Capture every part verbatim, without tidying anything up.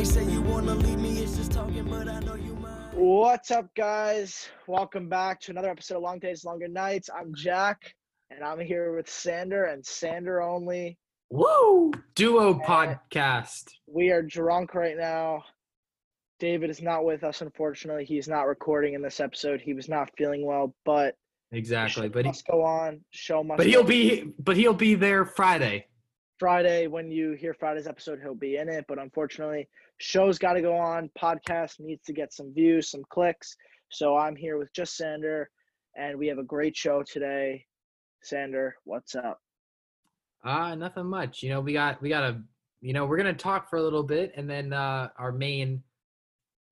ain't say you wanna leave me, it's just talking, but I know you mind. What's up, guys? Welcome back to another episode of Long Days, Longer Nights. I'm Jack, and I'm here with Sander and Sander only. Woo! Duo and podcast. We are drunk right now. David is not with us, unfortunately. He's not recording in this episode. He was not feeling well, but exactly. But must he, go on. Show must. But he'll be. be. But he'll be there Friday. Friday, when you hear Friday's episode, he'll be in it. But unfortunately, show's got to go on. Podcast needs to get some views, some clicks. So I'm here with just Sander, and we have a great show today. Sander, what's up? Ah, uh, nothing much. You know, we got we got a. You know, we're gonna talk for a little bit, and then uh, our main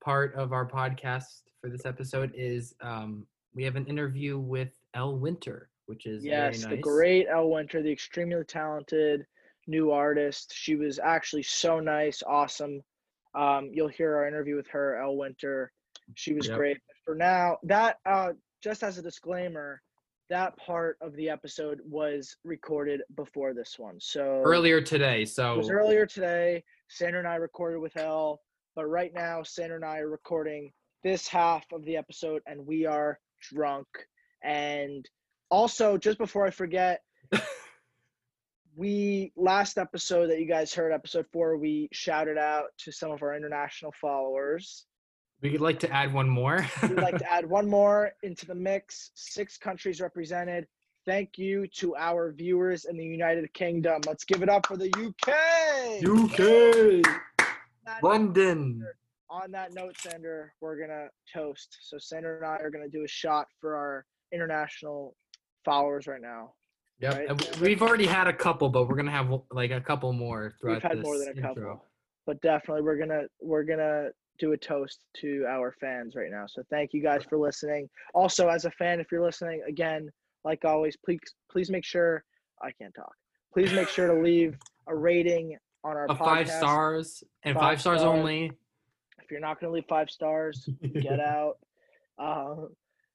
part of our podcast for this episode is um, we have an interview with Elle Winter, which is yes, very nice. The great Elle Winter, the extremely talented new artist. She was actually so nice, awesome. Um, you'll hear our interview with her, Elle Winter. She was yep. great. But for now, that uh, just as a disclaimer, that part of the episode was recorded before this one. So earlier today. So it was earlier today. Sandra and I recorded with Elle, but right now Sandra and I are recording this half of the episode, and we are drunk. And also, just before I forget. We last episode that you guys heard, episode four, we shouted out to some of our international followers. We'd like to add one more. We'd like to add one more into the mix. Six countries represented. Thank you to our viewers in the United Kingdom. Let's give it up for the U K. U K. London. On that note, Sander, we're going to toast. So Sander and I are going to do a shot for our international followers right now. Yep. Right? And we've already had a couple, but we're gonna have like a couple more throughout We've had this more than a intro. couple, but definitely we're gonna we're gonna do a toast to our fans right now. So thank you guys for listening. Also, as a fan, if you're listening, again, like always, please please make sure I can't talk. Please make sure to leave a rating on our a podcast. Five stars and five, five stars, stars only. If you're not gonna leave five stars, get out. Um,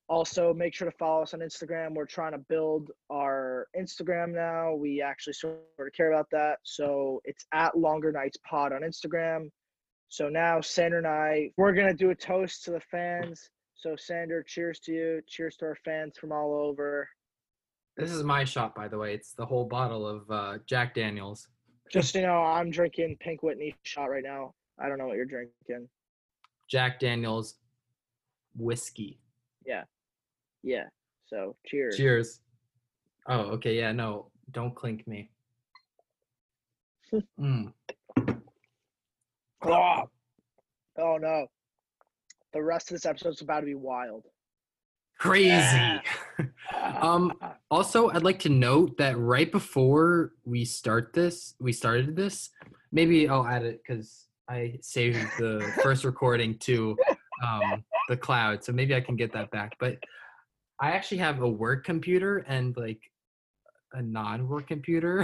Also, make sure to follow us on Instagram. We're trying to build our Instagram now. We actually sort of care about that. So it's at Longer Nights Pod on Instagram. So now, Sander and I, we're going to do a toast to the fans. So, Sander, cheers to you. Cheers to our fans from all over. This is my shot, by the way. It's the whole bottle of uh, Jack Daniels. Just, you know, I'm drinking Pink Whitney shot right now. I don't know what you're drinking. Jack Daniels whiskey. Yeah. Yeah. So cheers. Cheers. Oh, okay. Yeah. No, don't clink me. mm. oh. oh, no. The rest of this episode is about to be wild. Crazy. Yeah. um. Also, I'd like to note that right before we start this, we started this. Maybe I'll add it because I saved the first recording to um, the cloud. So maybe I can get that back. But I actually have a work computer and like a non-work computer.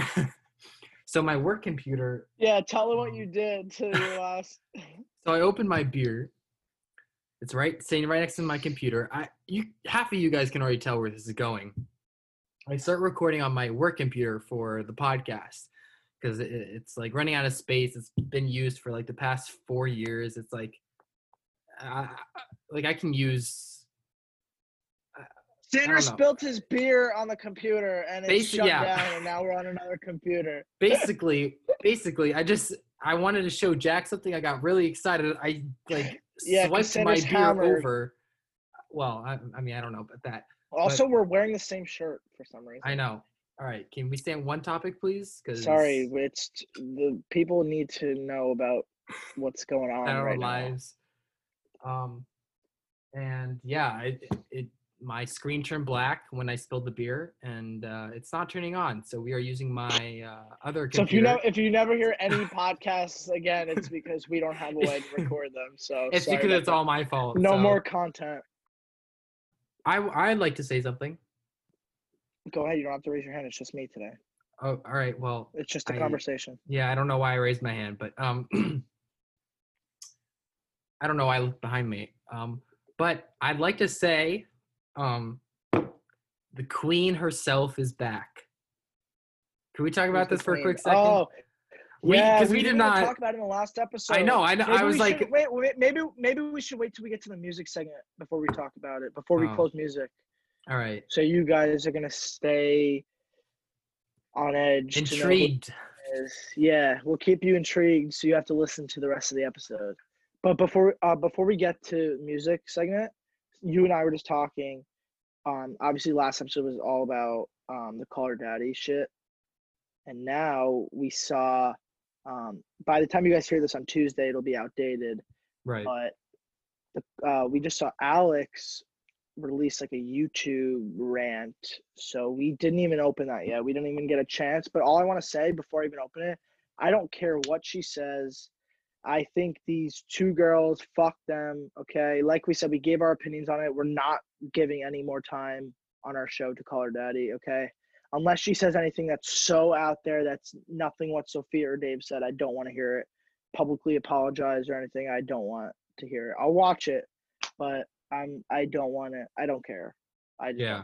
So my work computer. Yeah, tell them um, what you did to your last. So I opened my beer. It's right sitting right next to my computer. I you half of you guys can already tell where this is going. I start recording on my work computer for the podcast because it, it's like running out of space. It's been used for like the past four years. It's like, I, like I can use. Sander spilt his beer on the computer and it's Basi- shut yeah. down, and now we're on another computer. Basically, basically, I just I wanted to show Jack something. I got really excited. I like yeah, swiped my hammered. beer over. Well, I, I mean, I don't know about that. Also, but, we're wearing the same shirt for some reason. I know. All right, can we stay on one topic, please? Cause sorry, it's the people need to know about what's going on in our right lives. Now. Um, and yeah, it. it My screen turned black when I spilled the beer, and uh, it's not turning on. So we are using my uh, other computer. So if you know, if you never hear any podcasts again, it's because we don't have a way to record them. So it's because it's all my fault. No so. more content. I I'd like to say something. Go ahead. You don't have to raise your hand. It's just me today. Oh, all right. Well, it's just a I, conversation. Yeah, I don't know why I raised my hand, but um, I don't know why I looked behind me. Um, but I'd like to say. Um, the queen herself is back. Can we talk about Who's this for a quick second? Oh, We, yeah, we, we did not talk about it in the last episode. I know. I, I was like, should, wait, wait, maybe maybe we should wait till we get to the music segment before we talk about it. Before we oh. close music. All right. So you guys are gonna stay on edge. Intrigued. Yeah, we'll keep you intrigued, so you have to listen to the rest of the episode. But before uh, before we get to music segment, you and I were just talking. Um, obviously, last episode was all about um the Call Her Daddy shit, and now we saw. Um, by the time you guys hear this on Tuesday, it'll be outdated. Right. But the, uh, we just saw Alex release like a YouTube rant, so we didn't even open that yet. We didn't even get a chance. But all I want to say before I even open it, I don't care what she says. I think these two girls, fuck them, okay? Like we said, we gave our opinions on it. We're not giving any more time on our show to Call Her Daddy, okay? Unless she says anything that's so out there that's nothing what Sophia or Dave said, I don't want to hear it. Publicly apologize or anything, I don't want to hear it. I'll watch it, but I'm, I don't want to. I don't care. I just, yeah.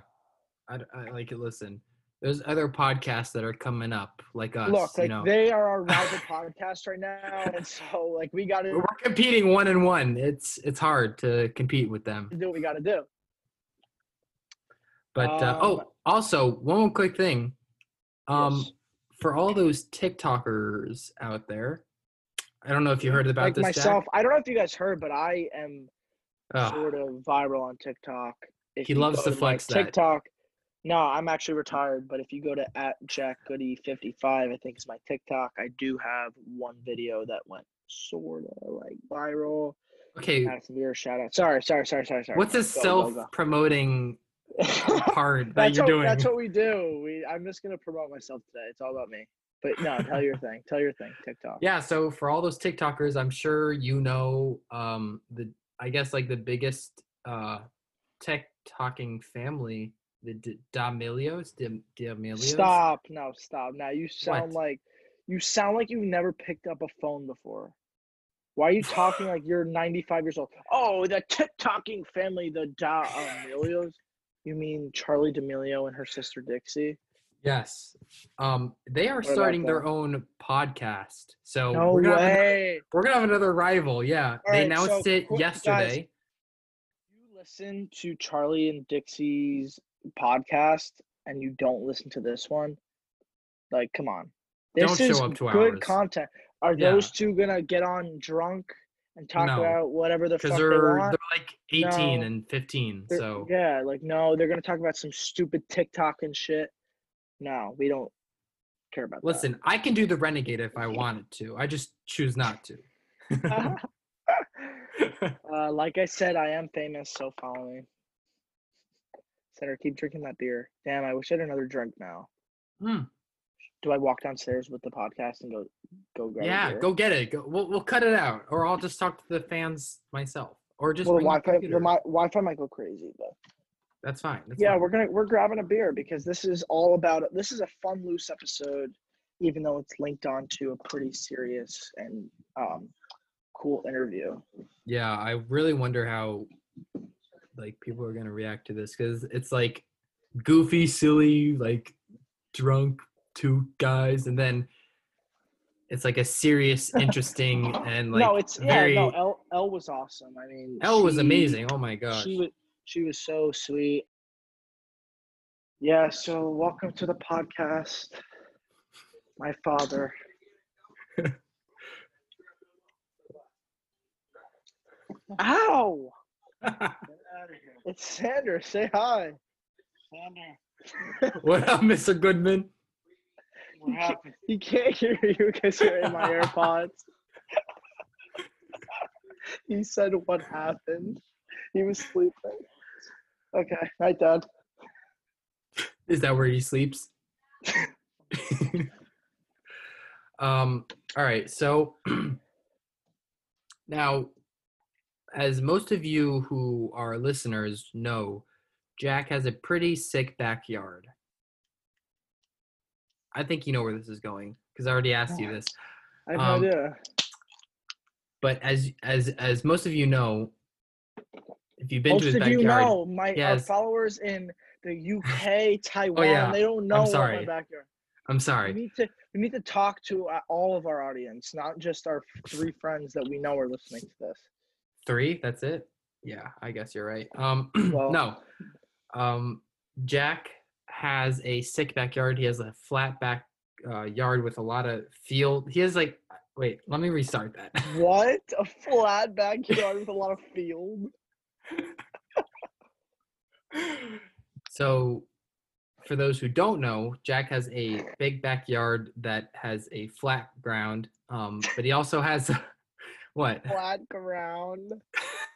I, I like it. Listen, there's other podcasts that are coming up like us. Look, like you know. They are our rival podcast right now, and so like we got to. We're competing one and one. It's it's hard to compete with them. Do what we got to do. But uh, um, oh, also one more quick thing, um, yes. for all those TikTokers out there, I don't know if you heard about like this. Myself, Jack. I don't know if you guys heard, but I am oh. sort of viral on TikTok. If he loves to flex that. TikTok. No, I'm actually retired, but if you go to at Jack Goody fifty-five, I think it's my TikTok. I do have one video that went sort of like viral. Okay. Madison Beer shout out. Sorry, sorry, sorry, sorry, sorry. What's this go, self-promoting go, go. part that you're what, doing? That's what we do. We I'm just gonna promote myself today. It's all about me. But no, tell your thing. Tell your thing. TikTok. Yeah. So for all those TikTokers, I'm sure you know um, the I guess like the biggest uh, TikToking family. The D- D'Amelios, D- D'Amelios. Stop! No, stop! Now you sound what? like you sound like you've never picked up a phone before. Why are you talking like you're ninety-five years old? Oh, the TikToking family, the D'Amelios. You mean Charli D'Amelio and her sister Dixie? Yes. Um, they are what starting their own podcast. So no we're gonna way. Have, we're gonna have another rival. Yeah, All they right, announced so it quick, yesterday. Guys, you listen to Charli and Dixie's podcast and you don't listen to this one, like come on, this don't show is up to good hours. Content are yeah. Those two gonna get on drunk and talk no. about whatever the fuck they're, they want? They're like eighteen no. and fifteen they're, so yeah like no they're gonna talk about some stupid TikTok and shit. No, we don't care about listen that. I can do the renegade if I wanted to, I just choose not to. uh like I said, I am famous, so follow me. Center, keep drinking that beer. Damn, I wish I had another drink now. Mm. Do I walk downstairs with the podcast and go go grab yeah, it? Yeah, go get it. Go, we'll we'll cut it out, or I'll just talk to the fans myself, or just well, Wi-Fi. The my, Wi-Fi might go crazy, but that's fine. That's yeah, fine. we're gonna we're grabbing a beer because this is all about. This is a fun, loose episode, even though it's linked on to a pretty serious and um, cool interview. Yeah, I really wonder how. Like people are gonna react to this because it's like goofy, silly, like drunk two guys, and then it's like a serious, interesting, and like no, it's very. Yeah, no, Elle, Elle was awesome. I mean, Elle she, was amazing. Oh my gosh, she was she was so sweet. Yeah. So welcome to the podcast, my father. Ow. It's Sandra. Say hi. Sandra. What up, Mister Goodman? What happened? He can't hear you because you're in my AirPods. He said, what happened? He was sleeping. Okay. Night, Dad. Is that where he sleeps? um. All right. So now... As most of you who are listeners know, Jack has a pretty sick backyard. I think you know where this is going because I already asked you this. I have um, no idea. But as as as most of you know, if you've been most to his backyard, most of you know my yes. our followers in the U K, Taiwan, oh, yeah. they don't know I'm sorry. About my backyard. I'm sorry. We need to, we need to talk to all of our audience, not just our three friends that we know are listening to this. Three? That's it? Yeah, I guess you're right. Um, well, no. Um, Jack has a sick backyard. He has a flat back uh, yard with a lot of field. He has like, wait, let me restart that. What? A flat backyard with a lot of field? So, for those who don't know, Jack has a big backyard that has a flat ground, um, but he also has what? Flat ground.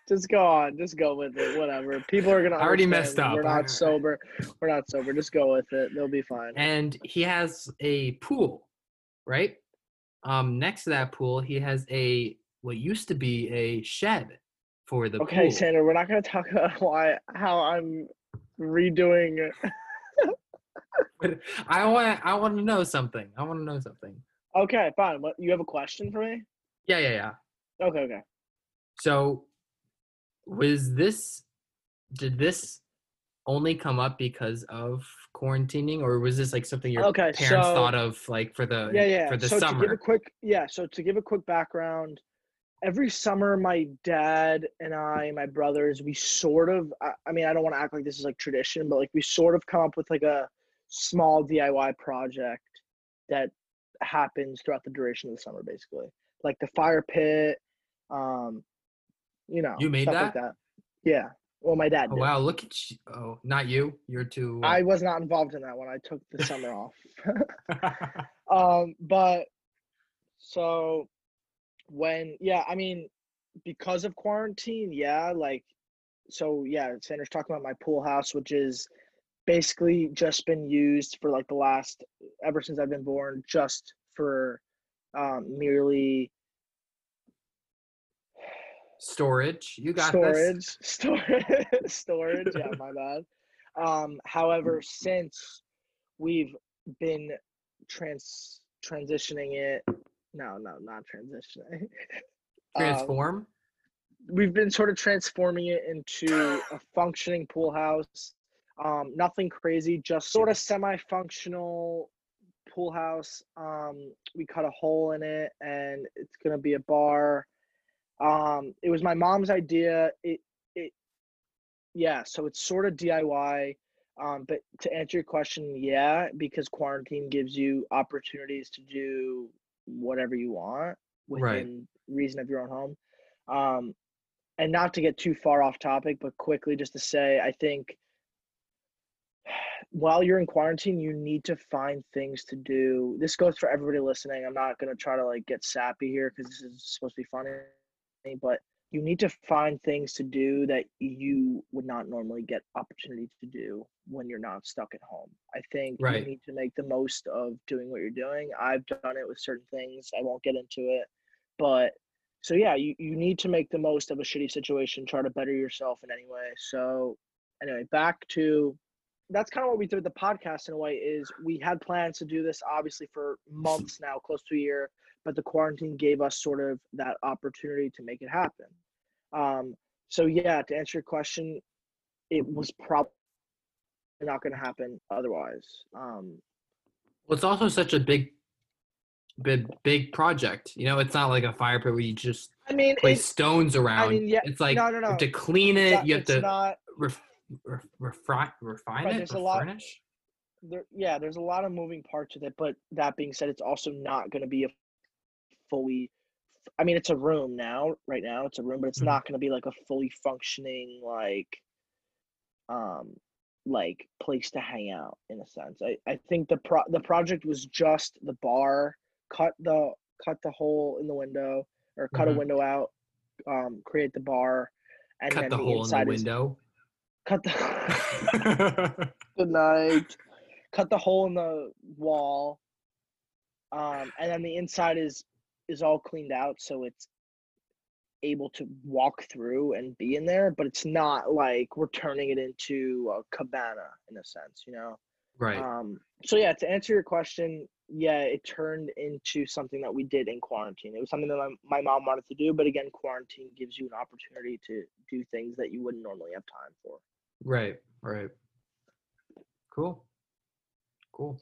Just go on. Just go with it. Whatever. People are gonna. I already messed up. We're not sober. We're not sober. Just go with it. They'll be fine. And he has a pool, right? Um, next to that pool, he has a what used to be a shed for the. Okay, pool. Sandra, we're not gonna talk about why how I'm redoing. I want. I want to know something. I want to know something. Okay, fine. What, you have a question for me? Yeah, yeah, yeah. Okay, okay. So, was this? Did this only come up because of quarantining, or was this like something your okay, parents so, thought of, like for the yeah, yeah. for the so summer? To give a quick, yeah. So to give a quick background, every summer my dad and I, and my brothers, we sort of. I, I mean, I don't want to act like this is like tradition, but like we sort of come up with like a small D I Y project that happens throughout the duration of the summer, basically, like the fire pit, um, you know, you made stuff that? Like that. Yeah. Well, my dad. Oh, did. Wow, look at you! Oh, not you. You're too. Uh... I was not involved in that one. I took the summer off. um, but so when yeah, I mean, because of quarantine, yeah, like so yeah. Sanders talking about my pool house, which is basically just been used for like the last ever since I've been born just for um merely storage. You got storage this. storage storage yeah my bad um however since we've been trans transitioning it no no not transitioning transform um, we've been sort of transforming it into a functioning pool house. Um, nothing crazy, just sort of semi-functional pool house. Um, we cut a hole in it, and it's gonna be a bar. Um, it was my mom's idea. It, it, yeah. So it's sort of D I Y. Um, but to answer your question, yeah, because quarantine gives you opportunities to do whatever you want within right. reason of your own home. Um, and not to get too far off topic, but quickly just to say, I think. While you're in quarantine, you need to find things to do. This goes for everybody listening. I'm not going to try to like get sappy here because this is supposed to be funny, but you need to find things to do that you would not normally get opportunity to do when you're not stuck at home. I think right. you need to make the most of doing what you're doing. I've done it with certain things. I won't get into it, but so yeah, you, you need to make the most of a shitty situation, try to better yourself in any way. So anyway, back to, that's kind of what we did with the podcast in a way is we had plans to do this obviously for months now, close to a year, but the quarantine gave us sort of that opportunity to make it happen. Um, so yeah, to answer your question, it was probably not going to happen otherwise. Um, well, it's also such a big, big, big project. You know, it's not like a fire pit where you just I mean, place stones around. I mean, yeah, it's like no, no, no. You have to clean it. Not, you have to not, ref- Ref, refri- refine right, it, there's a lot, there, yeah, there's a lot of moving parts with it, but that being said, it's also not going to be a fully, I mean, it's a room now, right now, it's a room, but it's mm-hmm. not going to be like a fully functioning, like, um, like place to hang out in a sense. I, I think the pro the project was just the bar, cut the, cut the hole in the window, or cut mm-hmm. a window out, um, create the bar, and cut then the, the hole in the window. Is, Cut the good night. Cut the hole in the wall, um, and then the inside is is all cleaned out, so it's able to walk through and be in there. But it's not like we're turning it into a cabana in a sense, you know? Right. Um, so yeah, to answer your question, yeah, it turned into something that we did in quarantine. It was something that my, my mom wanted to do, but again, quarantine gives you an opportunity to do things that you wouldn't normally have time for. Right, right. Cool. Cool.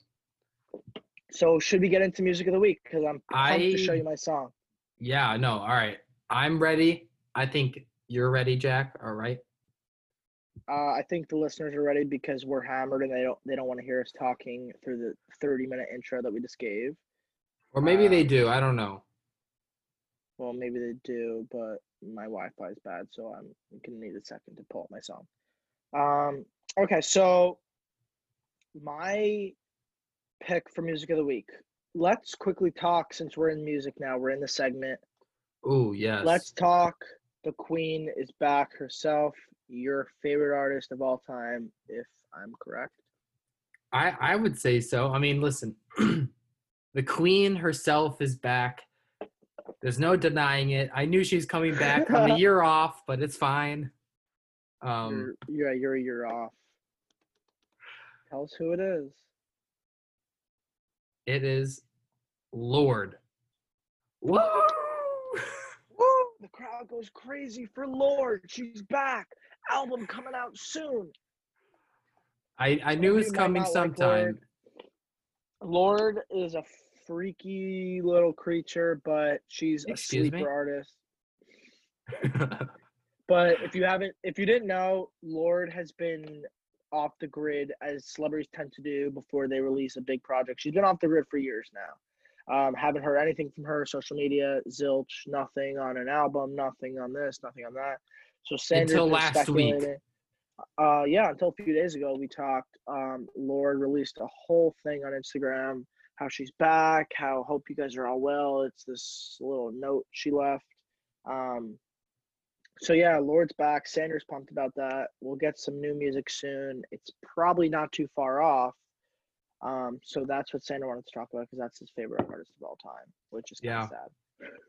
So should we get into music of the week? Because I'm pumped I, to show you my song. Yeah, no, all right. I'm ready. I think you're ready, Jack. All right. Uh, I think the listeners are ready because we're hammered and they don't they don't want to hear us talking through the thirty minute intro that we just gave. Or maybe um, they do. I don't know. Well, maybe they do, but my Wi-Fi is bad, so I'm gonna need a second to pull up my song. Um. Okay, so my pick for music of the week. Let's quickly talk, since we're in music now. We're in the segment. Oh yes. Let's talk. The Queen is back herself. Your favorite artist of all time, if I'm correct. I I would say so. I mean, listen, the Queen herself is back. There's no denying it. I knew she's coming back on the year off, but it's fine. Um, you're, yeah, you're a year off. Tell us who it is. It is Lorde. Whoa! Woo! The crowd goes crazy for Lorde. She's back. Album coming out soon. I I knew it was coming sometime. Like Lorde. Lorde is a freaky little creature, but she's Excuse a sleeper me? artist. But if you haven't, if you didn't know, Lorde has been off the grid, as celebrities tend to do before they release a big project. She's been off the grid for years now. Um, haven't heard anything from her. Social media, zilch, nothing on an album, nothing on this, nothing on that. So Sanders until last week. Uh, yeah, until a few days ago we talked. Um, Lorde released a whole thing on Instagram, how she's back, how hope you guys are all well. It's this little note she left. Um, So, yeah, Lorde's back. Sanders pumped about that. We'll get some new music soon. It's probably not too far off. Um, so that's what Sanders wanted to talk about, because that's his favorite artist of all time, which is yeah. kind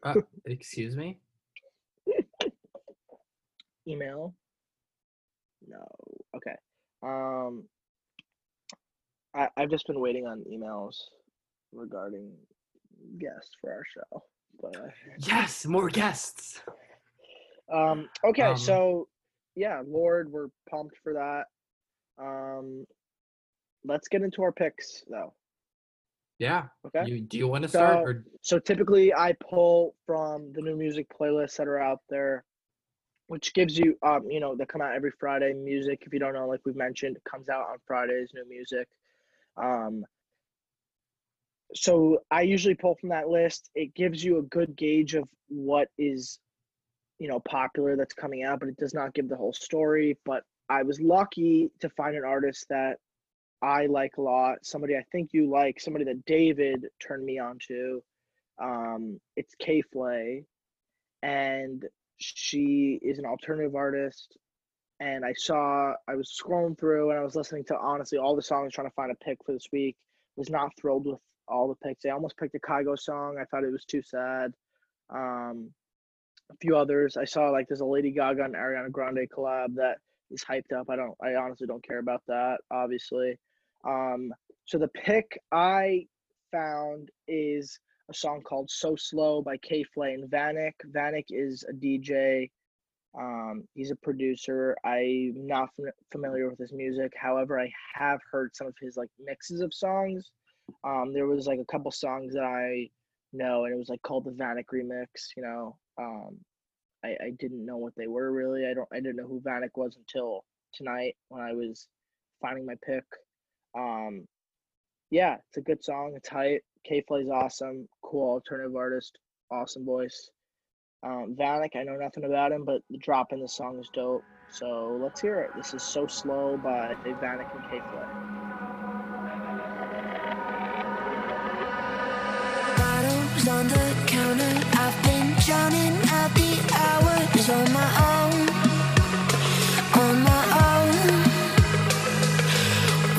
of sad. Uh, excuse me? Email? No. Okay. Um, I, I've just been waiting on emails regarding guests for our show. But yes, more guests. Um, okay, um, so, yeah, Lorde, we're pumped for that. Um, let's get into our picks, though. Yeah. Okay. You, do you want to so, start? Or? So, typically, I pull from the new music playlists that are out there, which gives you, um, you know, they come out every Friday. Music, if you don't know, like we've mentioned, comes out on Fridays, new music. Um, so, I usually pull from that list. It gives you a good gauge of what is, you know, popular that's coming out, but it does not give the whole story. But I was lucky to find an artist that I like a lot, somebody I think you like, somebody that David turned me on to. Um, it's K.Flay, and she is an alternative artist. And I saw, I was scrolling through and I was listening to, honestly, all the songs, trying to find a pick for this week. Was not thrilled with all the picks. I almost picked a Kygo song. I thought it was too sad. Um, A few others. I saw, like, there's a Lady Gaga and Ariana Grande collab that is hyped up. I don't, I honestly don't care about that, obviously. Um, so the pick I found is a song called So Slow by K.Flay and Vanic. Vanic is a D J. Um, he's a producer. I'm not fam- familiar with his music. However, I have heard some of his, like, mixes of songs. Um, there was, like, a couple songs that I know, and it was, like, called the Vanic remix, you know. Um, I, I didn't know what they were really. I don't. I didn't know who Vanic was until tonight when I was finding my pick. Um, yeah, it's a good song. It's hype. K.Flay's awesome. Cool alternative artist. Awesome voice. Um, Vanic, I know nothing about him, but the drop in the song is dope. So let's hear it. This is So Slow by Vanic and K.Flay. Bottles on the counter. I've been drowning out the hours on my own, on my own.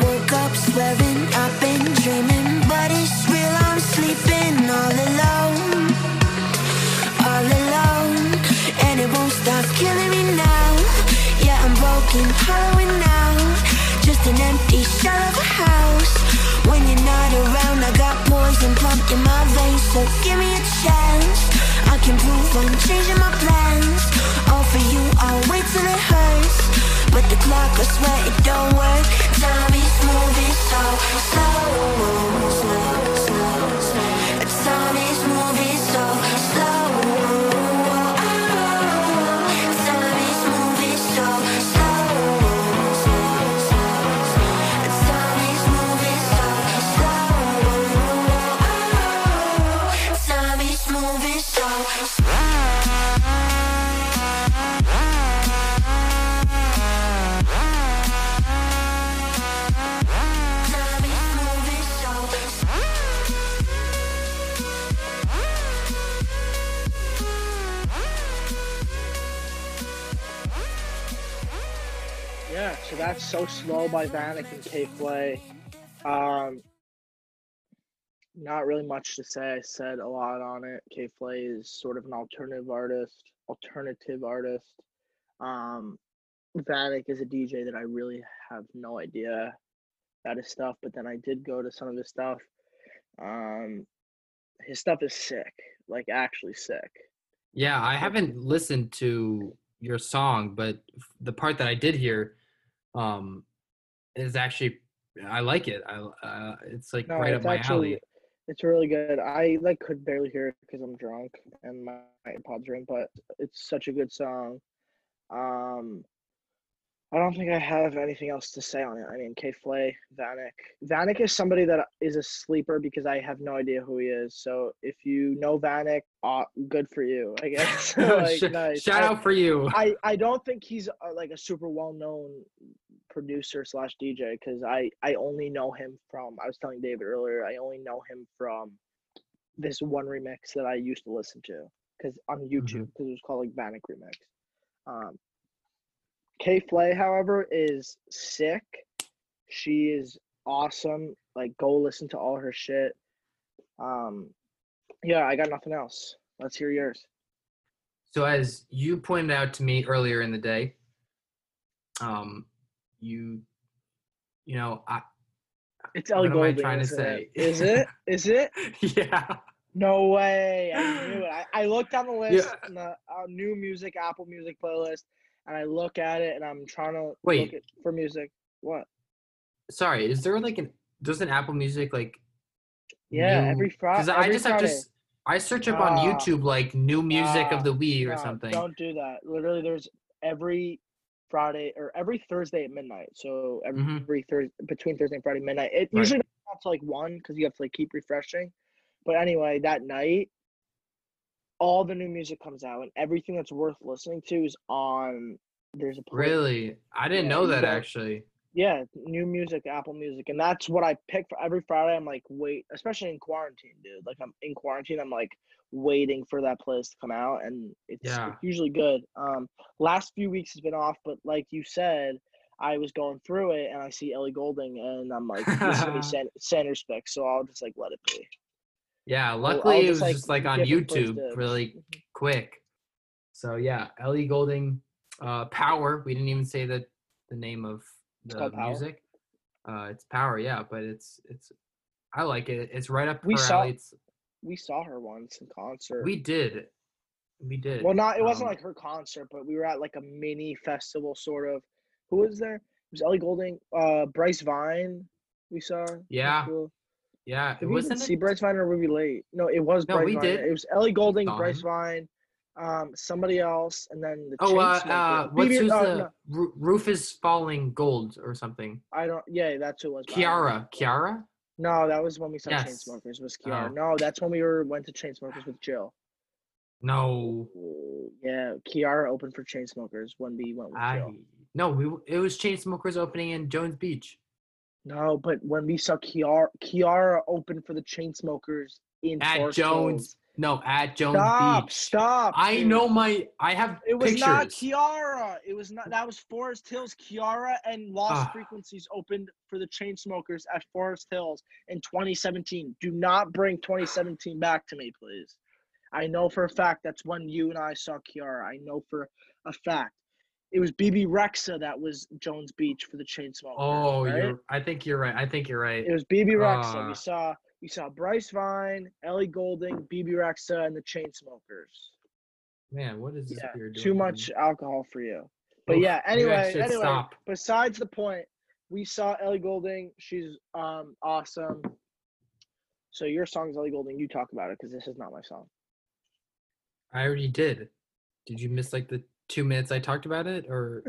Woke up swearing, I've been dreaming, but it's real, I'm sleeping all alone, all alone. And it won't stop killing me now. Yeah, I'm broken, hollowing out, just an empty shell of a house. When you're not around, I got poison pumped in my veins, so give me a chance. I can prove I'm changing my plans. All for you, I'll wait till it hurts. But the clock, I swear it don't work. Time is moving so slow, slow, slow. Yeah, so that's So Slow by Vanic and K.Flay. Um, not really much to say. I said a lot on it. K.Flay is sort of an alternative artist, alternative artist. Um, Vanic is a D J that I really have no idea about his stuff, but then I did go to some of his stuff. Um, his stuff is sick, like actually sick. Yeah, I haven't listened to your song, but the part that I did hear um, is actually, I like it. I uh, it's like no, right it's up my actually, alley. It's really good. I like could barely hear it because I'm drunk and my iPod's ring, but it's such a good song. Um, I don't think I have anything else to say on it. I mean, K.Flay, Vanic. Vanic is somebody that is a sleeper because I have no idea who he is. So if you know Vanic, uh, good for you, I guess. like, Sh- nice. Shout I, out for you. I, I don't think he's uh, like a super well-known producer slash D J because I, I only know him from, I was telling David earlier, I only know him from this one remix that I used to listen to because on YouTube because mm-hmm. it was called like Vanic Remix. Um, K.Flay, however, is sick. She is awesome. Like, go listen to all her shit. Um, yeah, I got nothing else. Let's hear yours. So, as you pointed out to me earlier in the day, um, you, you know, I. It's Ellie Goulding. What am I trying to say? Is it? Is it? Yeah. No way. I knew it. I, I looked on the list, yeah. on the uh, new music, Apple Music playlist. And I look at it, and I'm trying to Wait. look at, for music. What? Sorry, is there like an doesn't Apple Music like? Yeah, new, every Friday. Because I just Friday. have to. I search up uh, on YouTube like new music uh, of the week or no, something. Don't do that. Literally, there's every Friday or every Thursday at midnight. So every mm-hmm. Thursday between Thursday and Friday midnight. It right. usually doesn't have to like one because you have to like keep refreshing. But anyway, that night. All the new music comes out, and everything that's worth listening to is on. There's a playlist. Really, I didn't yeah, know that got, actually. Yeah, new music, Apple Music, and that's what I pick for every Friday. I'm like, wait, especially in quarantine, dude. Like, I'm in quarantine. I'm like waiting for that playlist to come out, and it's, yeah. it's usually good. Um, last few weeks has been off, but like you said, I was going through it, and I see Ellie Goulding, and I'm like, this is gonna be Sanders pick, so I'll just like let it be. Yeah, luckily I'll, I'll it was like, just like on YouTube really quick. So yeah, Ellie Goulding, uh, Power. We didn't even say the, the name of the music. Uh, it's Power, yeah, but it's it's I like it. It's right up we her saw, alley. It's, we saw her once in concert. We did. We did. Well, not it wasn't um, like her concert, but we were at like a mini festival sort of. Who was there? It was Ellie Goulding, uh, Bryce Vine we saw. Yeah. Yeah, it wasn't see Bryce Vine or Ruby Late. No, it was no, Bryce we Vine. Did. It was Ellie Goulding, Bryce Vine, um, somebody else, and then the oh, uh, uh, what's who's oh, the no. R- Roof is Falling Gold or something? I don't. Yeah, that's who it was. Kiara, Kiara. No, that was when we saw yes. Chainsmokers. Was Kiara? Oh. No, that's when we were went to Chainsmokers with Jill. No. Yeah, Kiara opened for Chainsmokers when we went with I, Jill. No, we it was Chainsmokers opening in Jones Beach. No, but when we saw Kiara, Kiara open for the Chainsmokers in at Forest Jones, Hills. no, at Jones stop, Beach. Stop! Stop! I know my. I have. It was pictures. not Kiara. It was not. That was Forest Hills. Kiara and Lost uh, Frequencies opened for the Chainsmokers at Forest Hills in twenty seventeen. Do not bring twenty seventeen back to me, please. I know for a fact that's when you and I saw Kiara. I know for a fact. It was B B Rexa that was Jones Beach for the Chainsmokers. Oh, right? you're, I think you're right. I think you're right. It was B B Rexa. Uh, we saw we saw Bryce Vine, Ellie Goulding, B B Rexa, and the Chainsmokers. Man, what is this yeah, beer doing? Too much man? alcohol for you. But Oof, yeah, anyway, anyway. Stop. Besides the point, we saw Ellie Goulding. She's um awesome. So your song is Ellie Goulding. You talk about it because this is not my song. I already did. Did you miss like the? Two minutes I talked about it, or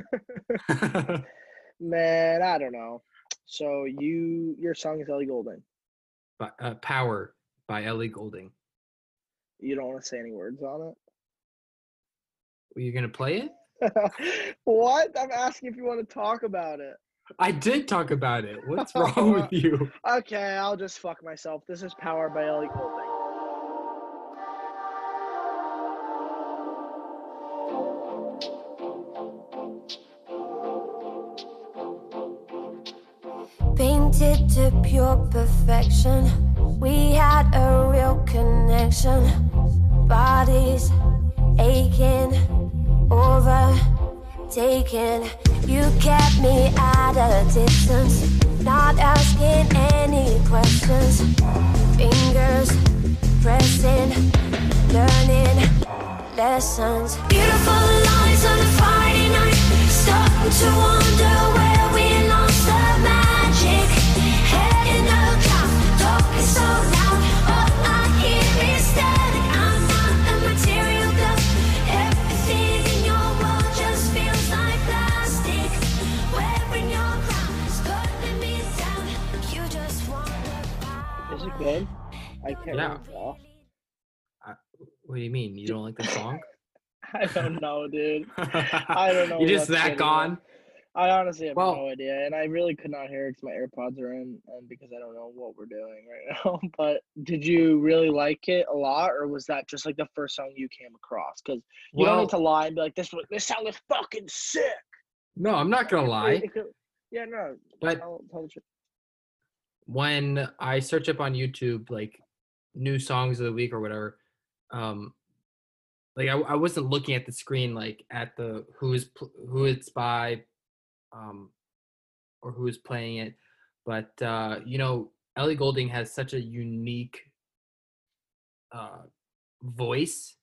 man, I don't know. So you, your song is Ellie Goulding. By, uh, Power by Ellie Goulding. You don't want to say any words on it. Well, you're gonna play it? What? I'm asking if you want to talk about it. I did talk about it. What's wrong with you? Okay, I'll just fuck myself. This is Power by Ellie Goulding. painted to pure perfection. We had a real connection. Bodies aching, overtaken. You kept me at a distance, not asking any questions. Fingers pressing, learning lessons. Beautiful lines on a Friday night, starting to wonder where we lost the magic. Head in the clouds, talking so loud, all I hear is static. I'm not a material girl, everything in your world just feels like plastic. Wearing your crown, putting me down, you just wonder. Is it good? I can't yeah. remember. I, what do you mean? You don't like the song? I don't know, dude. I don't know. You're just that gone? I honestly have well, no idea. And I really could not hear it because my AirPods are in and because I don't know what we're doing right now. But did you really like it a lot, or was that just like the first song you came across? Because you well, don't need to lie and be like, this, this sound is fucking sick. No, I'm not going to lie. It, it could, yeah, no. But tell, tell the truth. When I search up on YouTube, like, new songs of the week or whatever, um like I, I wasn't looking at the screen like at the who is who it's by um or who is playing it, but uh you know, Ellie Goulding has such a unique uh voice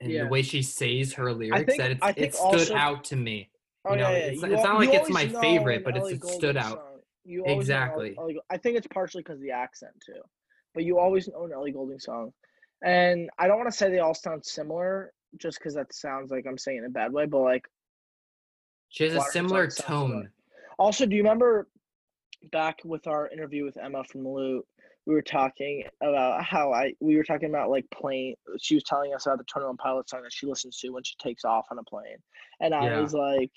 and yeah. the way she says her lyrics think, that it's, it stood also, out to me. Oh, you know, yeah, yeah. it's, you, it's not like it's my favorite, but it's, it stood out. You exactly know, I think it's partially because of the accent too. But you always know an Ellie Goulding song. And I don't want to say they all sound similar just because that sounds like I'm saying it in a bad way, but like. She has a similar tone. Also, do you remember back with our interview with Emma from Loop, we were talking about how I, we were talking about like plane. She was telling us about the twenty-one Pilot song that she listens to when she takes off on a plane. And I yeah. was like,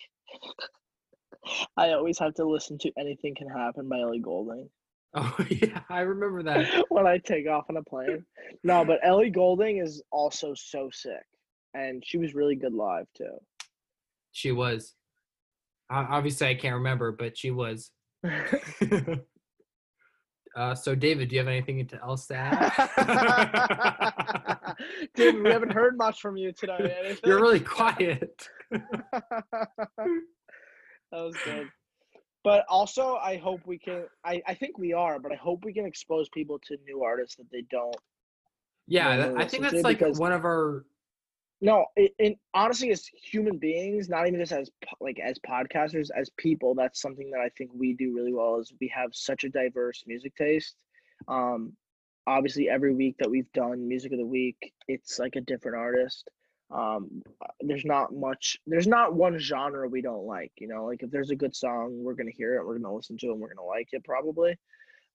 I always have to listen to Anything Can Happen by Ellie Goulding. Oh, yeah, I remember that. When I take off on a plane. No, but Ellie Goulding is also so sick. And she was really good live, too. She was. Obviously, I can't remember, but she was. uh, so, David, do you have anything else to add? Dude, we haven't heard much from you today. Anything? You're really quiet. That was good. But also, I hope we can – I think we are, but I hope we can expose people to new artists that they don't. Yeah, that, I think that's like one of our – No, it, it, honestly, as human beings, not even just as like as podcasters, as people, that's something that I think we do really well is we have such a diverse music taste. Um, obviously, every week that we've done Music of the Week, it's like a different artist. Um there's not much there's not one genre we don't like, you know, like if there's a good song, we're gonna hear it, we're gonna listen to it, and we're gonna like it probably.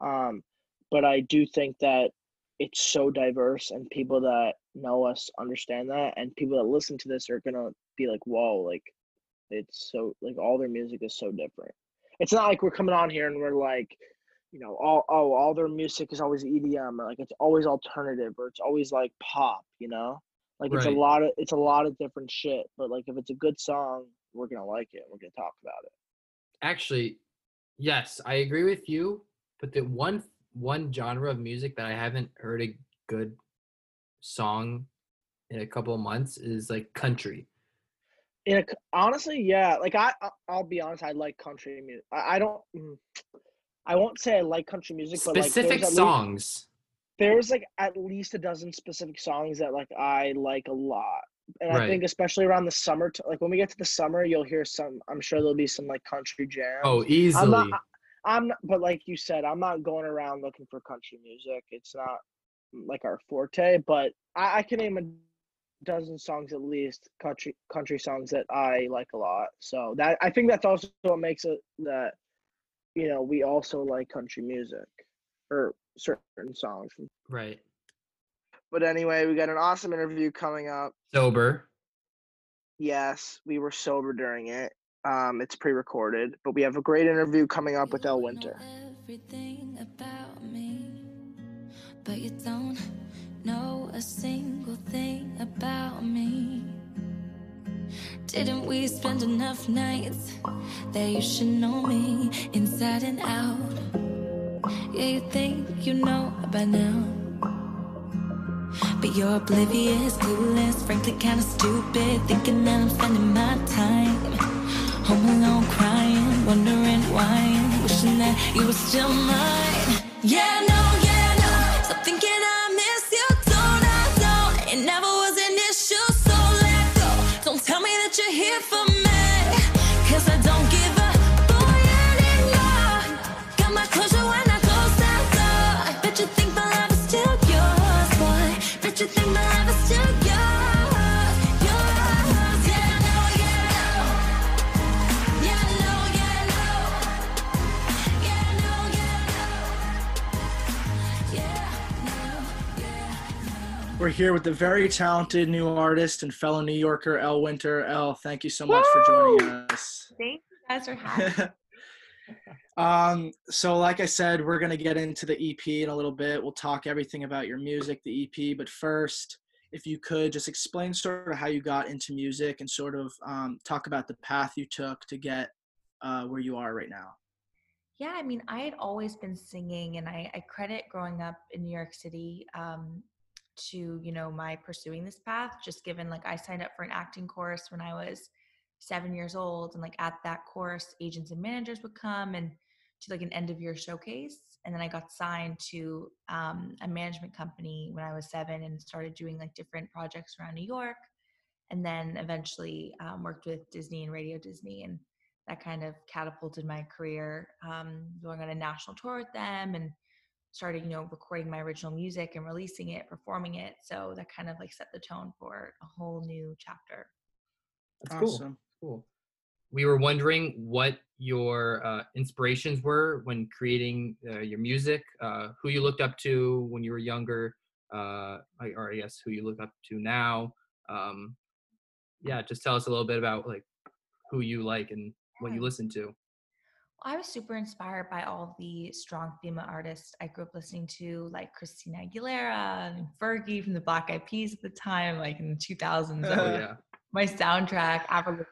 Um but I do think that it's so diverse, and people that know us understand that, and people that listen to this are gonna be like, whoa, like it's so like all their music is so different. It's not like we're coming on here and we're like, you know, all oh all their music is always E D M, or like it's always alternative, or it's always like pop, you know. Like it's right. a lot of it's a lot of different shit, but like if it's a good song, we're gonna like it. We're gonna talk about it. Actually, yes, I agree with you. But the one one genre of music that I haven't heard a good song in a couple of months is like country. In a, honestly, yeah. Like I, I'll be honest. I like country music. I, I don't. I won't say I like country music, but specific like, songs. There's like at least a dozen specific songs that like I like a lot. And right. I think especially around the summer, t- like when we get to the summer, you'll hear some, I'm sure there'll be some like country jams. Oh, easily. I'm not, I'm not, but like you said, I'm not going around looking for country music. It's not like our forte, but I, I can name a dozen songs at least, country country songs that I like a lot. So that I think that's also what makes it that, you know, we also like country music or certain songs. Right. But anyway, we got an awesome interview coming up. Sober. Yes, we were sober during it. Um, it's pre-recorded, but we have a great interview coming up with Elle Winter. Everything about me, but you don't know a single thing about me. Didn't we spend enough nights that you should know me inside and out? Yeah, you think you know by now, but you're oblivious, clueless, frankly kinda stupid, thinking that I'm spending my time home alone crying, wondering why I'm wishing that you were still mine. Yeah, no, yeah, no, stop thinking I miss you. Don't I don't, it never was an issue, so let go. Don't tell me that you're here for me, cause I don't give a boy anymore. Got my closure when I close that door. I bet you think my love is still yours, boy. Bet you think my love is still yours, yours. Yeah, no, yeah, no. Yeah, no, yeah, no. Yeah, no, yeah, no. Yeah, no, yeah, no. We're here with the very talented new artist and fellow New Yorker, Elle Winter. Elle, thank you so much Woo! for joining us. Thank you guys for having me. Um, so like I said, we're going to get into the E P in a little bit. We'll talk everything about your music, the E P, but first, if you could just explain sort of how you got into music and sort of um, talk about the path you took to get uh, where you are right now. Yeah, I mean, I had always been singing, and I, I credit growing up in New York City um, to, you know, my pursuing this path, just given like I signed up for an acting course when I was seven years old, and like at that course, agents and managers would come and do like an end of year showcase. And then I got signed to um, a management company when I was seven and started doing like different projects around New York, and then eventually um, worked with Disney and Radio Disney, and that kind of catapulted my career, um, going on a national tour with them and started, you know, recording my original music and releasing it, performing it. So that kind of like set the tone for a whole new chapter. That's awesome. Cool. Cool. We were wondering what your uh, inspirations were when creating uh, your music, uh, who you looked up to when you were younger, uh, or I guess who you look up to now. Um, yeah, just tell us a little bit about like who you like and what you listen to. Well, I was super inspired by all the strong female artists I grew up listening to, like Christina Aguilera and Fergie from the Black Eyed Peas at the time, like in the two thousands. Oh, yeah. My soundtrack, Avril,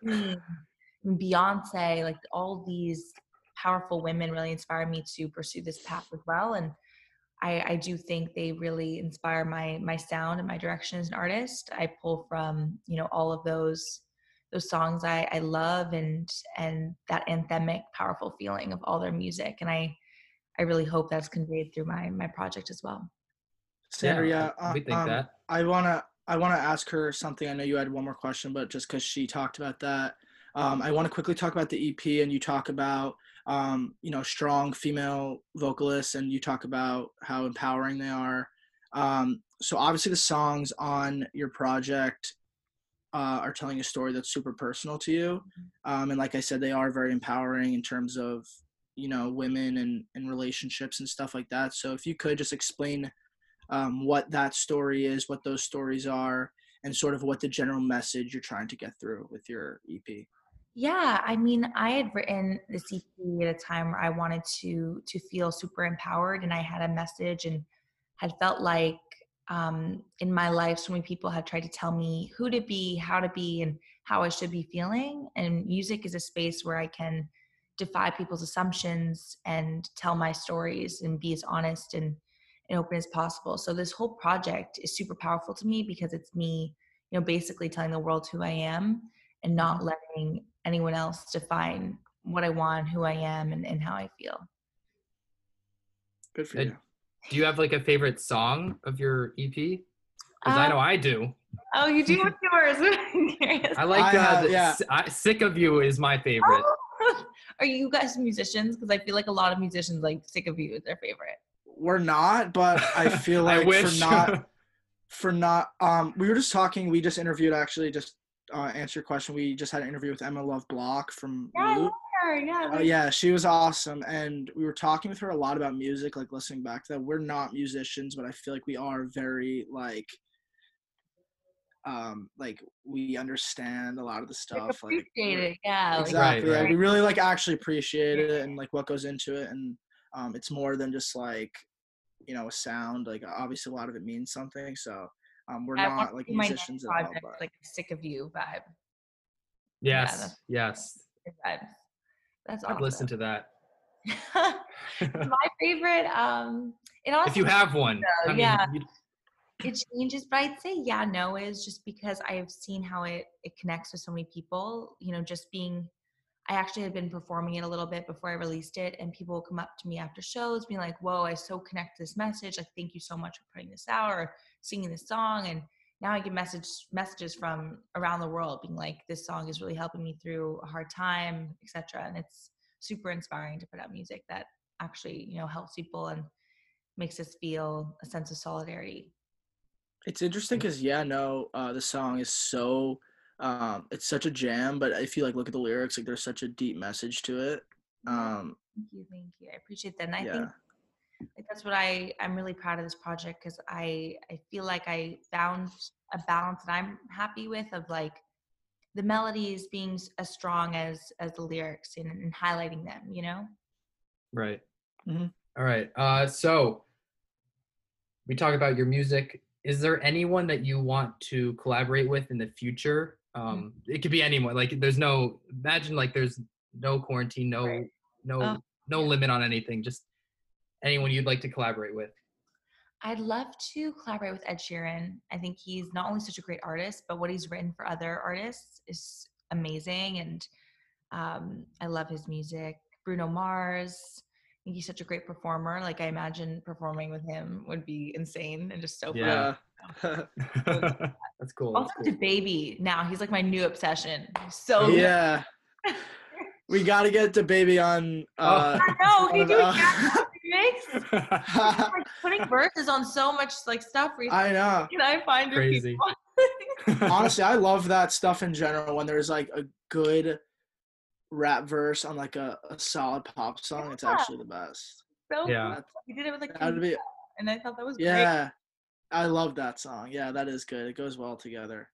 Beyonce, like all these powerful women really inspired me to pursue this path as well. And I, I do think they really inspire my my sound and my direction as an artist. I pull from, you know, all of those those songs I, I love and and that anthemic, powerful feeling of all their music. And I I really hope that's conveyed through my my project as well. Sandra, yeah, yeah, we um, think um, that. I wanna I wanna ask her something. I know you had one more question, but just because she talked about that, um, I wanna quickly talk about the E P, and you talk about um, you know, strong female vocalists, and you talk about how empowering they are. Um, so obviously the songs on your project Uh, are telling a story that's super personal to you, um, and like I said, they are very empowering in terms of, you know, women and, and relationships and stuff like that. So if you could just explain um, what that story is, what those stories are, and sort of what the general message you're trying to get through with your E P. Yeah, I mean, I had written this E P at a time where I wanted to to feel super empowered, and I had a message and had felt like Um, in my life, so many people have tried to tell me who to be, how to be, and how I should be feeling. And music is a space where I can defy people's assumptions and tell my stories and be as honest and, and open as possible. So this whole project is super powerful to me because it's me, you know, basically telling the world who I am and not letting anyone else define what I want, who I am, and, and how I feel. Good for you. Do you have like a favorite song of your E P? Because uh, I know I do. Oh, you do with yours. I'm curious. I like I, uh, the, yeah. I, Sick of You is my favorite. Oh. Are you guys musicians? Because I feel like a lot of musicians like Sick of You is their favorite. We're not, but I feel like I wish. for not, for not, um, we were just talking, we just interviewed actually, just uh, answer your question. We just had an interview with Emma Love Block from yeah, Loop. Yeah, oh yeah, she was awesome, and we were talking with her a lot about music, like listening back to that. We're not musicians, but I feel like we are very like um like we understand a lot of the stuff, like, appreciate like, it yeah exactly right, right. Yeah, we really like actually appreciate it and like what goes into it, and um it's more than just like, you know, a sound. Like obviously a lot of it means something, so um we're I not like musicians at all, but like Sick of You vibe. Yes, yeah, yes. Vibes. That's awesome. I've listened to that. My favorite. Um, it also if you have one. So, I mean, yeah. You, it changes, but I'd say yeah, no is just because I have seen how it, it connects with so many people, you know, just being, I actually had been performing it a little bit before I released it, and people will come up to me after shows being like, whoa, I so connect this message. Like, thank you so much for putting this out or singing this song. And now I get message, messages from around the world being like, this song is really helping me through a hard time, et cetera. And it's super inspiring to put out music that actually, you know, helps people and makes us feel a sense of solidarity. It's interesting because, yeah, no, uh, the song is so um, – it's such a jam, but if you, like, look at the lyrics, like, there's such a deep message to it. Um, thank you, thank you. I appreciate that. And I yeah. think like, that's what I – I'm really proud of this project because I, I feel like I found a balance that I'm happy with of, like, the melodies being as strong as, as the lyrics and, and highlighting them, you know? Right. Mm-hmm. All right. Uh, so we talk about your music. Is there anyone that you want to collaborate with in the future? Um, it could be anyone. Like, there's no, imagine like there's no quarantine, no, right. no, oh. no limit on anything. Just anyone you'd like to collaborate with. I'd love to collaborate with Ed Sheeran. I think he's not only such a great artist, but what he's written for other artists is amazing. And um, I love his music. Bruno Mars. He's such a great performer. Like, I imagine performing with him would be insane and just so fun. Yeah. That's cool. Also that's cool. To Baby now. He's like my new obsession. So yeah. We gotta get to Baby on uh oh, I know. He doing uh, yeah, like putting verses on so much like stuff recently. I know. Can I find crazy people? Honestly, I love that stuff in general when there's like a good rap verse on like a, a solid pop song. Yeah. It's actually the best. So yeah, cool. You did it with like be, and I thought that was yeah great. I love that song. Yeah, that is good. It goes well together.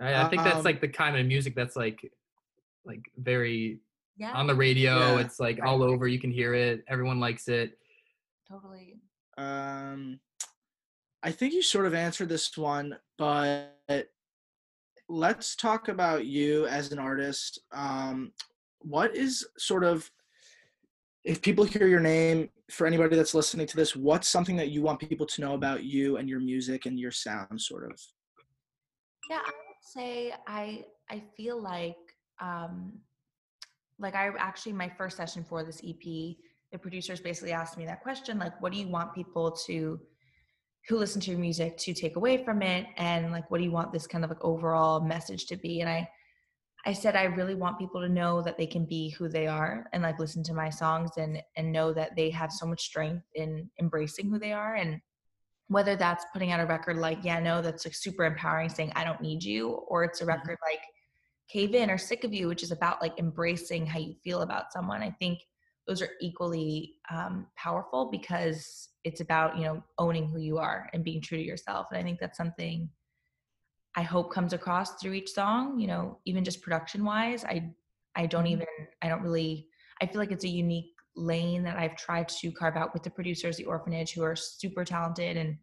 I, I think um, that's like the kind of music that's like like very yeah. on the radio. Yeah. It's like all over, you can hear it, everyone likes it. Totally. um I think you sort of answered this one, but let's talk about you as an artist. um What is sort of, if people hear your name, for anybody that's listening to this, what's something that you want people to know about you and your music and your sound, sort of? Yeah, I would say I I feel like, um, like I actually, my first session for this E P, the producers basically asked me that question, like, what do you want people to, who listen to your music to take away from it? And like, what do you want this kind of like overall message to be? And I I said, I really want people to know that they can be who they are and like listen to my songs and, and know that they have so much strength in embracing who they are. And whether that's putting out a record like Yano, that's like super empowering, saying, I don't need you, or it's a record like Cave In or Sick of You, which is about like embracing how you feel about someone. I think those are equally um, powerful because it's about, you know, owning who you are and being true to yourself. And I think that's something I hope comes across through each song, you know, even just production wise. I, I don't even, I don't really, I feel like it's a unique lane that I've tried to carve out with the producers, The Orphanage, who are super talented and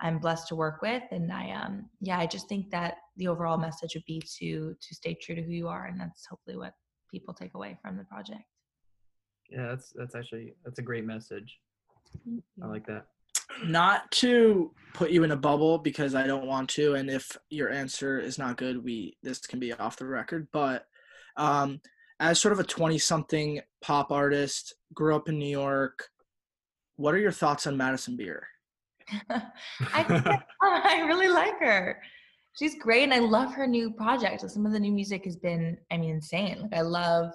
I'm blessed to work with. And I, um, yeah, I just think that the overall message would be to, to stay true to who you are. And that's hopefully what people take away from the project. Yeah. That's, that's actually, that's a great message. I like that. Not to put you in a bubble, because I don't want to, and if your answer is not good, we this can be off the record, but um as sort of a twenty something pop artist, grew up in New York, what are your thoughts on Madison Beer? I think that, uh, I really like her. She's great, and I love her new project. Some of the new music has been, I mean, insane. Like, I love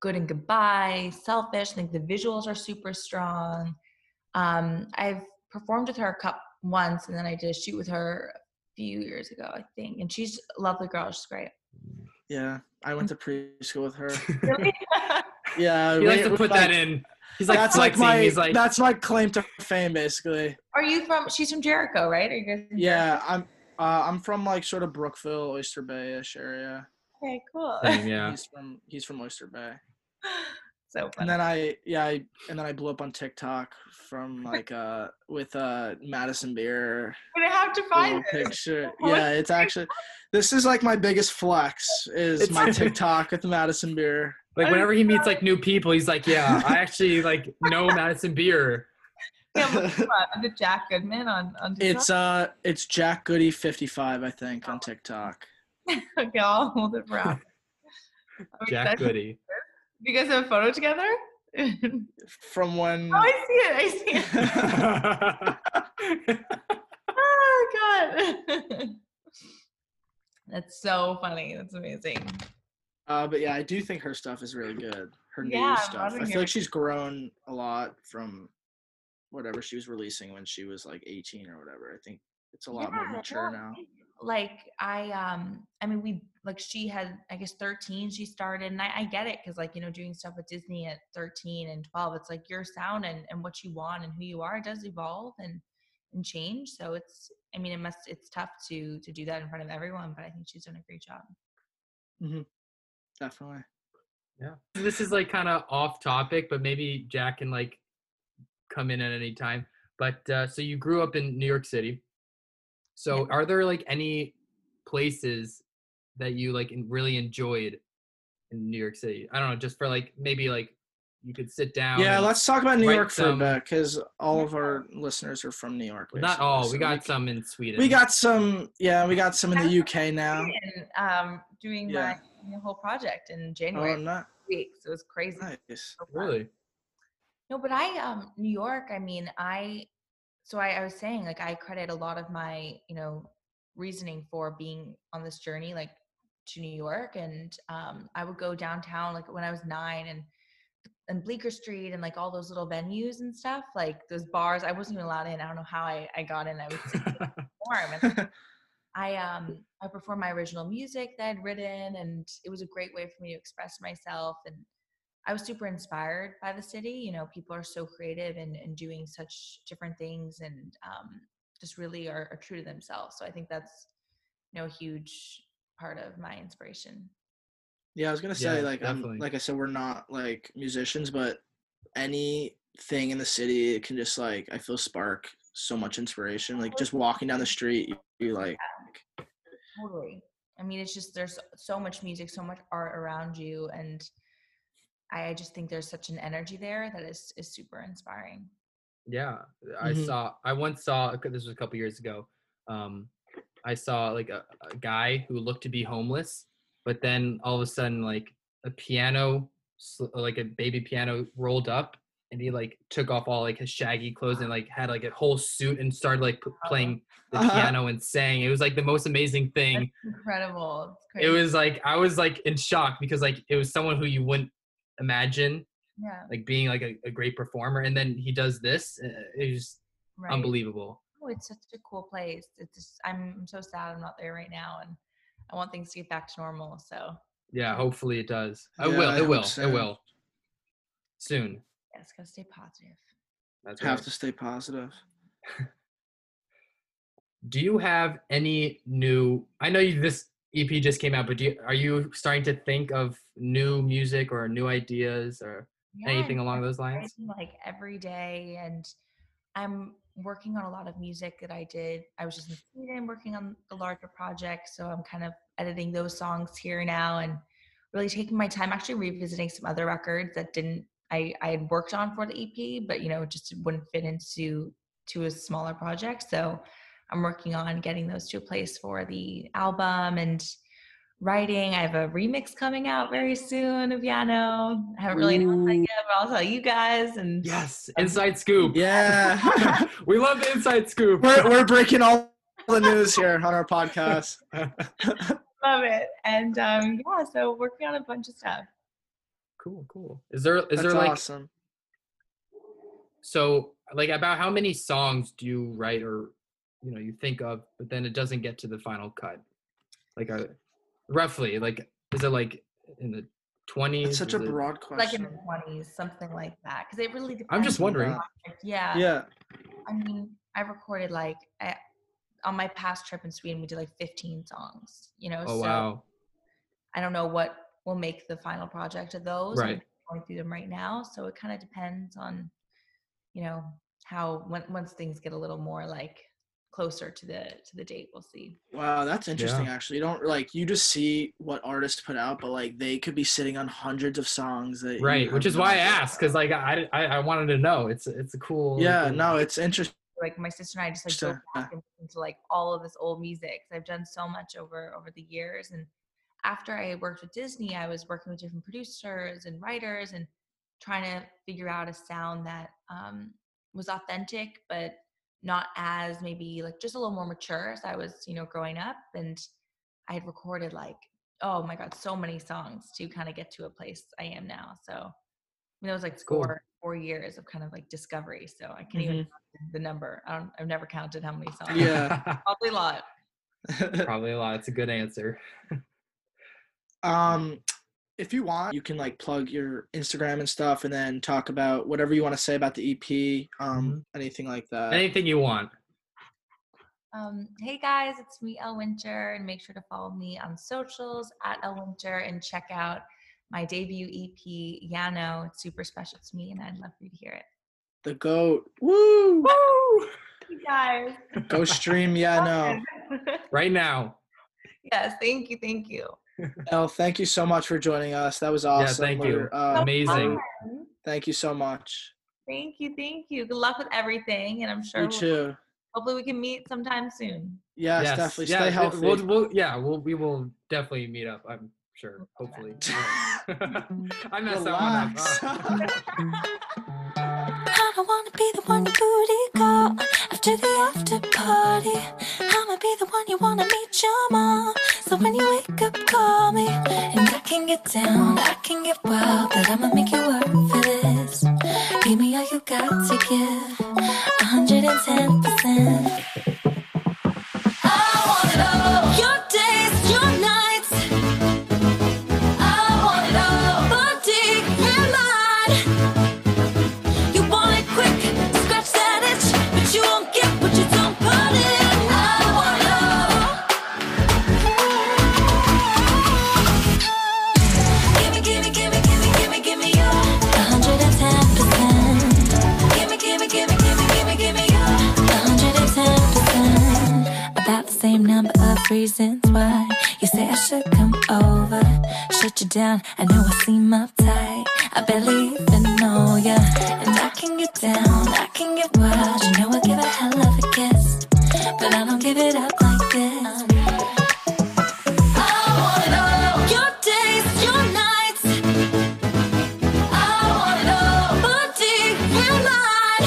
Good and Goodbye, Selfish. I think the visuals are super strong. um I've performed with her a cup once, and then I did a shoot with her a few years ago, I think. And she's a lovely girl. She's great. Yeah, I went to preschool with her. Really? Yeah. He we, likes to put like, that in. He's like, that's flexing. Like my, he's like, that's my claim to fame, basically. Are you from? She's from Jericho, right? Are you guys? Yeah, Jericho? I'm. Uh, I'm from like sort of Brookville, Oyster Bay-ish area. Okay, cool. Same, yeah. He's from. He's from Oyster Bay. So funny. And then I yeah I and then I blew up on TikTok from like uh with uh Madison Beer. We're gonna have to find this picture. Yeah, it's actually this is like my biggest flex is it's my TikTok with Madison Beer. Like whenever he meets like new people, he's like, yeah, I actually like know Madison Beer. Yeah, the Jack Goodman on, on TikTok. It's uh it's Jack Goody fifty-five I think oh. on TikTok. Okay, I'll hold it for Jack Goody. Do you guys have a photo together? From when? Oh, I see it. I see it. Oh, God. That's so funny. That's amazing. Uh, but, yeah, I do think her stuff is really good. Her yeah, new stuff. I feel like she's grown a lot from whatever she was releasing when she was, like, eighteen or whatever. I think it's a lot yeah, more mature yeah. now. Like I, um, I mean, we, like she had, I guess thirteen, she started and I, I get it. Cause like, you know, doing stuff with Disney at thirteen and twelve, it's like your sound and, and what you want and who you are does evolve and, and change. So it's, I mean, it must, it's tough to, to do that in front of everyone, but I think she's done a great job. Mm-hmm. Definitely. Yeah. This is like kind of off topic, but maybe Jack can like come in at any time. But, uh, so you grew up in New York City. So are there like any places that you like really enjoyed in New York City? I don't know, just for like, maybe like you could sit down. Yeah, let's talk about New York for a bit because all of our listeners are from New York. Basically. Not all, we got some in Sweden. We got some, yeah, we got some in the U K now. Um, doing yeah. my whole project in January. Oh, I'm not. Weeks. It was crazy. Nice. So really? No, but I, um, New York, I mean, I... So I, I was saying, like, I credit a lot of my, you know, reasoning for being on this journey, like, to New York. And um, I would go downtown, like, when I was nine and and Bleecker Street and, like, all those little venues and stuff. Like, those bars, I wasn't even allowed in. I don't know how I, I got in. I would perform. And, like, I, um, I performed my original music that I'd written, and it was a great way for me to express myself. And I was super inspired by the city. You know, people are so creative and, and doing such different things and um, just really are, are true to themselves. So I think that's, you know, a huge part of my inspiration. Yeah, I was going to say, yeah, like, I'm, like I said, we're not like musicians, but anything in the city, it can just like, I feel spark so much inspiration. Like just walking down the street, you like. Yeah, totally. I mean, it's just, there's so much music, so much art around you. And I just think there's such an energy there that is, is super inspiring. Yeah. I mm-hmm. saw, I once saw, this was a couple years ago. Um, I saw like a, a guy who looked to be homeless, but then all of a sudden, like a piano, like a baby piano rolled up and he like took off all like his shaggy clothes and like had like a whole suit and started like p- playing the uh-huh. piano and sang. It was like the most amazing thing. That's incredible. It's crazy. It was like, I was like in shock because like, it was someone who you wouldn't imagine yeah. like being like a, a great performer, and then he does this. It's right. Unbelievable. Oh, it's such a cool place. It's just, I'm so sad I'm not there right now, and I want things to get back to normal. So yeah, hopefully it does. I yeah, will. It I will. So. It will soon. Yeah, it's gotta stay positive. That's have right. to stay positive. Do you have any new? I know you this. E P just came out, but do you, are you starting to think of new music or new ideas or yeah, anything along those lines? Like every day, and I'm working on a lot of music that I did. I was just in Sweden working on the larger project, so I'm kind of editing those songs here now and really taking my time, actually revisiting some other records that didn't I, I had worked on for the E P, but you know, it just wouldn't fit into to a smaller project. So I'm working on getting those to a place for the album and writing. I have a remix coming out very soon of Yano. I haven't really announced that yet, but I'll tell you guys. And yes, inside scoop. Yeah. We love the inside scoop. We're, we're breaking all the news here on our podcast. Love it. And um, yeah, so working on a bunch of stuff. Cool, cool. Is there is That's there like awesome. So like about how many songs do you write or you know, you think of, but then it doesn't get to the final cut. Like, uh, roughly, like, is it like in the twenties? It's such a broad question. Like in the twenties, something like that. Because it really depends. I'm just wondering. Yeah. Yeah. I mean, I recorded like I, on my past trip in Sweden, we did like fifteen songs. You know. Oh so wow. I don't know what will make the final project of those. Right. going through them right now. So it kind of depends on, you know, how when, once things get a little more like closer to the to the date, we'll see. Wow, that's interesting. Yeah. Actually, you don't like you just see what artists put out, but like they could be sitting on hundreds of songs. That right, which is why I asked, because like I, I I wanted to know. It's it's a cool. Yeah, cool. No, it's interesting. Like my sister and I just like go back and listen to like all of this old music. I've done so much over over the years, and after I worked with Disney, I was working with different producers and writers and trying to figure out a sound that um, was authentic, but not as maybe like just a little more mature as I was, you know, growing up. And I had recorded like, oh my God, so many songs to kind of get to a place I am now. So I mean, it was like cool. four, four years of kind of like discovery. So I can't mm-hmm. even count the number. I don't, I've never counted how many songs. Yeah. Probably a lot. Probably a lot. It's a good answer. um, If you want, you can like plug your Instagram and stuff and then talk about whatever you want to say about the E P, um, anything like that. Anything you want. Um, hey guys, it's me, Elle Winter, and make sure to follow me on socials at Elle Winter and check out my debut E P, Yano. It's super special to me and I'd love for you to hear it. The GOAT. Woo! Woo! You guys. Go stream Yano. Right now. Yes, thank you, thank you. Elle, thank you so much for joining us. That was awesome. Yeah, thank you. Uh, Amazing. Fun. Thank you so much. Thank you. Thank you. Good luck with everything. And I'm sure. You we'll, too. Hopefully we can meet sometime soon. Yes, yes. definitely. Yeah, stay healthy. We'll, we'll, yeah, we'll, we will definitely meet up. I'm sure. Hopefully. I messed Relax. up on that. I don't want to be the one you booty call after the after party. I'm going to be the one you want to meet your mom. So when you wake up, call me. And I can get down, I can get wild, but I'ma make you work for this. Give me all you got to give, one hundred ten percent. I want it all. Your days, your nights. I want it all. Body and mind. You want it quick, scratch that itch, but you won't get what you don't put in. Same number of reasons why you say I should come over, shut you down. I know I seem uptight, I barely even know ya. And I can get down, I can get wild. You know I give a hell of a kiss, but I don't give it up like this. I want it all. Your days, your nights. I want it all. Body and mind.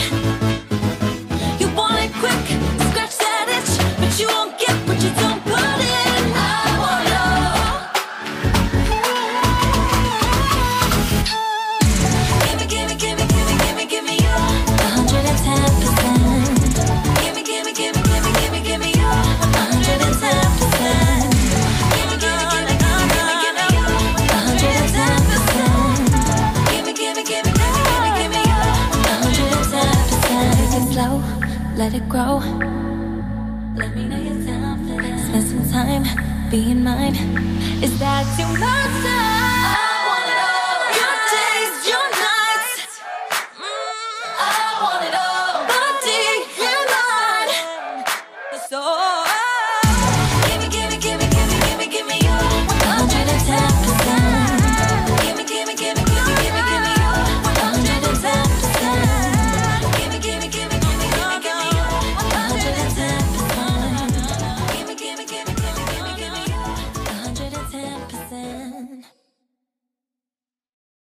You want it quick, scratch that itch, but you won't. You don't put in. I want it all. Give me, give me, give me, give me, give me, give me your one hundred ten percent. Give me, give me, give me, give me, give me, give me your one hundred ten percent. Give me, give me, give me, give me, give me your one hundred ten percent. Give me, give me, give me, give me, give me your one hundred ten percent. Take it slow, let it grow. Let me know you're down for that. Spend some time being mine. Is that too much time?